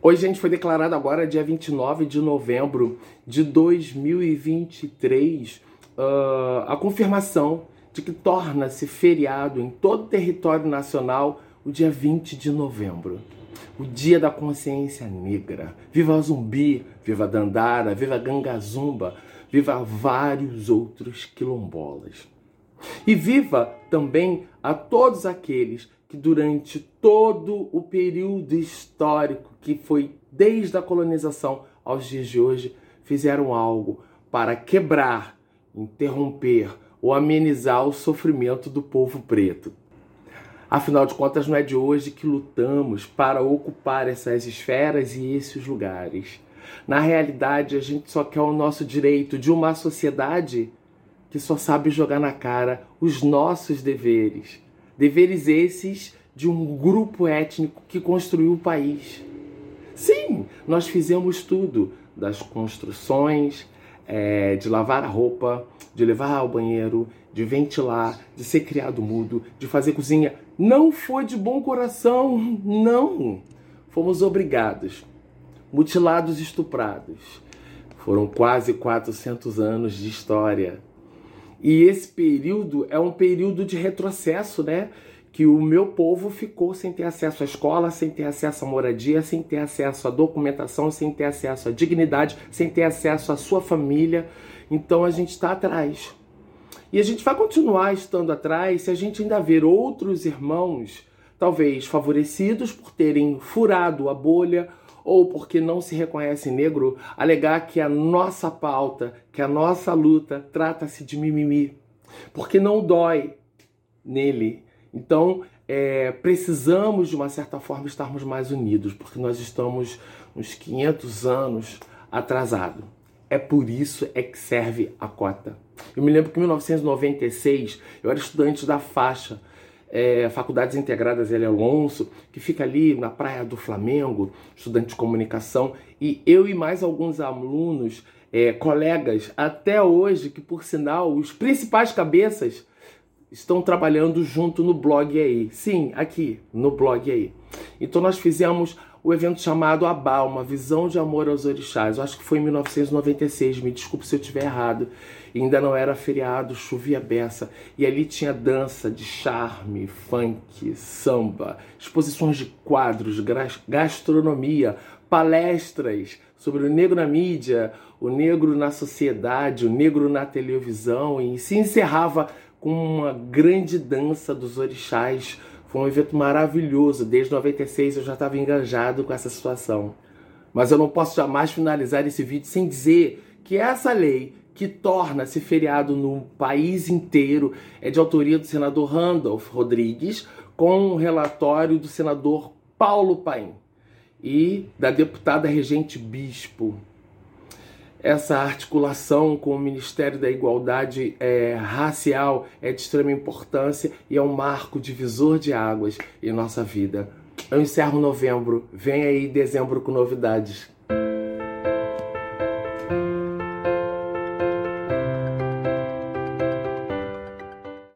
Oi, gente, foi declarado agora, dia 29 de novembro de 2023, a confirmação de que torna-se feriado em todo o território nacional o dia 20 de novembro. O Dia da Consciência Negra. Viva Zumbi, viva Dandara, viva Gangazumba, viva vários outros quilombolas. E viva também a todos aqueles que durante todo o período histórico, que foi desde a colonização aos dias de hoje, fizeram algo para quebrar, interromper ou amenizar o sofrimento do povo preto. Afinal de contas, não é de hoje que lutamos para ocupar essas esferas e esses lugares. Na realidade, a gente só quer o nosso direito de uma sociedade que só sabe jogar na cara os nossos deveres. Deveres esses de um grupo étnico que construiu o país. Sim, nós fizemos tudo, das construções, de lavar a roupa, de levar ao banheiro, de ventilar, de ser criado mudo, de fazer cozinha. Não foi de bom coração, não. Fomos obrigados, mutilados, estuprados. Foram quase 400 anos de história. E esse período é um período de retrocesso, né? Que o meu povo ficou sem ter acesso à escola, sem ter acesso à moradia, sem ter acesso à documentação, sem ter acesso à dignidade, sem ter acesso à sua família. Então a gente está atrás. E a gente vai continuar estando atrás se a gente ainda ver outros irmãos, talvez favorecidos por terem furado a bolha, ou porque não se reconhece negro, alegar que a nossa pauta, que a nossa luta trata-se de mimimi, porque não dói nele. Então, precisamos, de uma certa forma, estarmos mais unidos, porque nós estamos uns 500 anos atrasados. É por isso é que serve a cota. Eu me lembro que em 1996, eu era estudante da faixa, Faculdades Integradas Hélio Alonso, que fica ali na Praia do Flamengo, estudante de comunicação, e eu e mais alguns alunos, colegas, até hoje, que por sinal, os principais cabeças estão trabalhando junto no blog aí. Sim, aqui, no blog aí. Então nós fizemos o evento chamado Abalma, Visão de Amor aos Orixás. Eu acho que foi em 1996, me desculpe se eu estiver errado. E ainda não era feriado, chovia beça. E ali tinha dança de charme, funk, samba, exposições de quadros, gastronomia, palestras sobre o negro na mídia, o negro na sociedade, o negro na televisão. E se encerrava com uma grande dança dos orixás. Foi um evento maravilhoso. Desde 96 eu já estava engajado com essa situação. Mas eu não posso jamais finalizar esse vídeo sem dizer que essa lei que torna-se feriado no país inteiro é de autoria do senador Randolph Rodrigues, com um relatório do senador Paulo Paim e da deputada Regente Bispo. Essa articulação com o Ministério da Igualdade Racial é de extrema importância e é um marco divisor de águas em nossa vida. Eu encerro novembro, vem aí dezembro com novidades.